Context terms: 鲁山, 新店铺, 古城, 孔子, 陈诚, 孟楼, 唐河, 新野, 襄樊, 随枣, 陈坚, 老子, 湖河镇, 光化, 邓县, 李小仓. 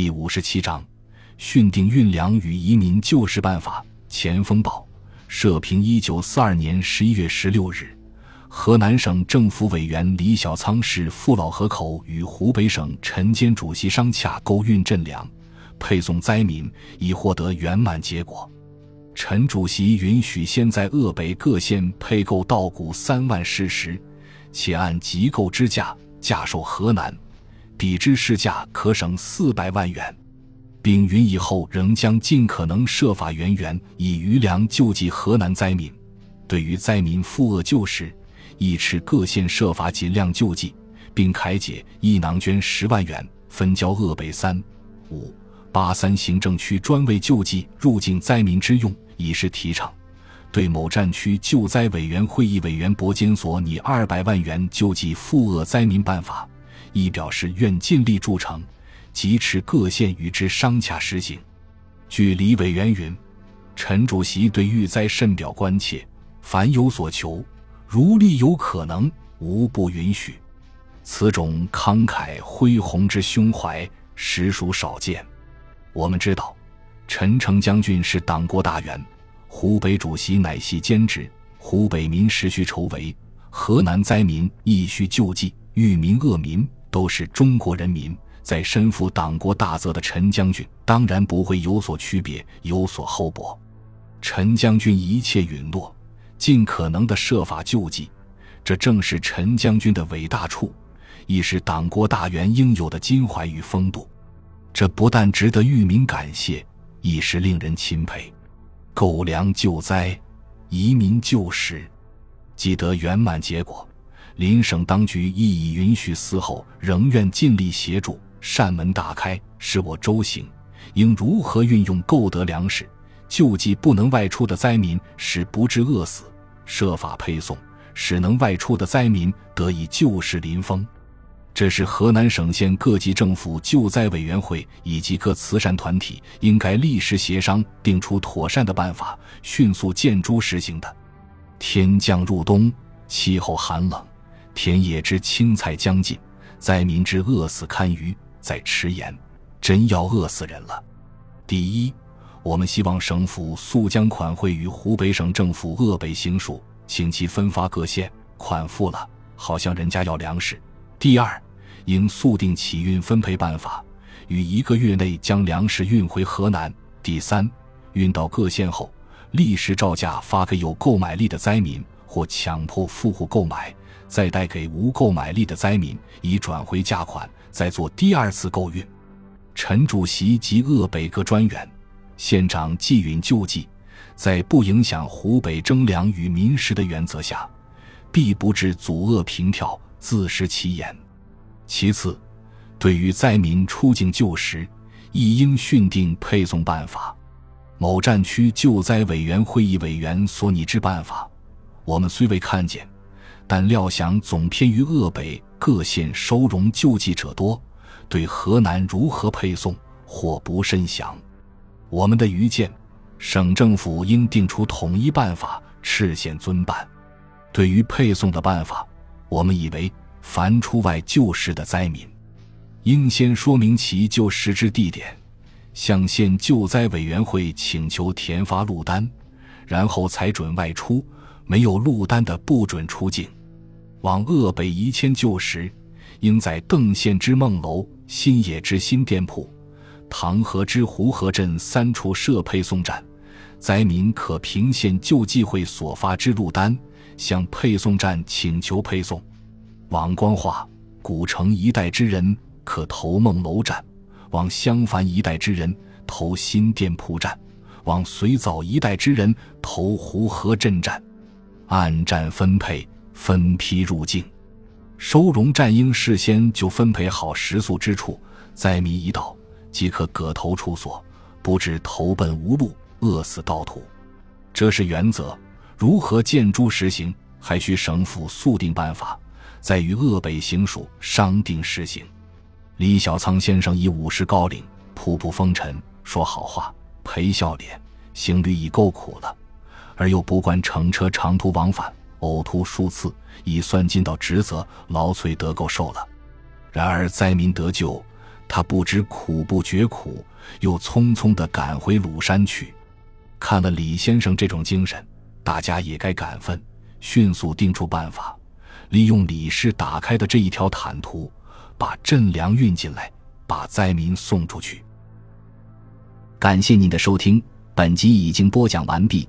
第57章汛定运粮与移民救市办法。前风暴。社评1942年11月16日，河南省政府委员李小仓市傅老河口与湖北省陈坚主席商洽购运赈粮配送灾民，已获得圆满结果。陈主席允许先在鄂北各县配购稻谷3万石，且按集购之价价售河南，比之市价可省400万元，并允以后仍将尽可能设法援援以余粮救济河南灾民。对于灾民负饿救时，亦持各县设法尽量救济，并开解一囊捐10万元，分交鄂北3、5、8、3行政区专为救济入境灾民之用，以示提倡。对某战区救灾委员会议委员博监所拟200万元救济负饿灾民办法，亦表示愿尽力助成，即持各县与之商洽实行。据李委员云，陈主席对遇灾甚表关切，凡有所求，如力有可能，无不允许。此种慷慨恢宏之胸怀，实属少见。我们知道，陈诚将军是党国大员，湖北主席乃系兼职，湖北民实需筹围，河南灾民亦需救济，裕民恶民都是中国人民，在身负党国大责的陈将军当然不会有所区别，有所厚薄。陈将军一切允诺，尽可能的设法救济，这正是陈将军的伟大处，亦是党国大员应有的襟怀与风度。这不但值得裕民感谢，亦是令人钦佩。购粮救灾，移民救时，既得圆满结果，邻省当局亦已允许嗣后仍愿尽力协助，善门大开，使我周行。应如何运用购得粮食救济不能外出的灾民，使不致饿死，设法配送，使能外出的灾民得以救市临风。这是河南省县各级政府救灾委员会以及各慈善团体应该立时协商，定出妥善的办法，迅速见诸实行的。天降入冬，气候寒冷，田野之青菜将尽，灾民之饿死堪虞，在迟延，真要饿死人了。第一，我们希望省府速将款会与湖北省政府鄂北行署，请其分发各县，款付了，好向人家要粮食。第二，应速定起运分配办法，于1个月内将粮食运回河南。第三，运到各县后，立时照价发给有购买力的灾民，或强迫富户购买，再带给无购买力的灾民，以转回价款，再做第二次购运。陈主席及鄂北各专员、县长既允救济，在不影响湖北征粮与民食的原则下，必不致阻遏平调，自食其言。其次，对于灾民出境救时，亦应汛定配送办法。某战区救灾委员会议委员所拟之办法，我们虽未看见，但料想总偏于鄂北各县收容救济者多，对河南如何配送，或不甚详。我们的愚见，省政府应定出统一办法，赤县遵办。对于配送的办法，我们以为凡出外救时的灾民，应先说明其救时之地点，向县救灾委员会请求填发路单，然后才准外出，没有路单的不准出境。往鄂北移迁旧时，应在邓县之孟楼、新野之新店铺、唐河之湖河镇3处设配送站，灾民可凭县救济会所发之路单，向配送站请求配送。往光化、古城一带之人，可投孟楼站；往襄樊一带之人，投新店铺站；往随枣一带之人，投湖河镇站。按站分配，分批入境。收容站应事先就分配好食宿之处，灾民一到即可各投处所，不致投奔无路，饿死道途。这是原则，如何见诸实行，还需省府速定办法，再与鄂北行署商定实行。李小仓先生以50高龄，仆仆风尘，说好话，陪笑脸，行旅已够苦了，而又不惯乘车长途往返，呕吐数次，已算尽到职责，劳瘁得够受了。然而灾民得救，他不知苦不觉苦，又匆匆地赶回鲁山去。看了李先生这种精神，大家也该感奋，迅速定出办法，利用李氏打开的这一条坦途，把赈粮运进来，把灾民送出去。感谢您的收听，本集已经播讲完毕，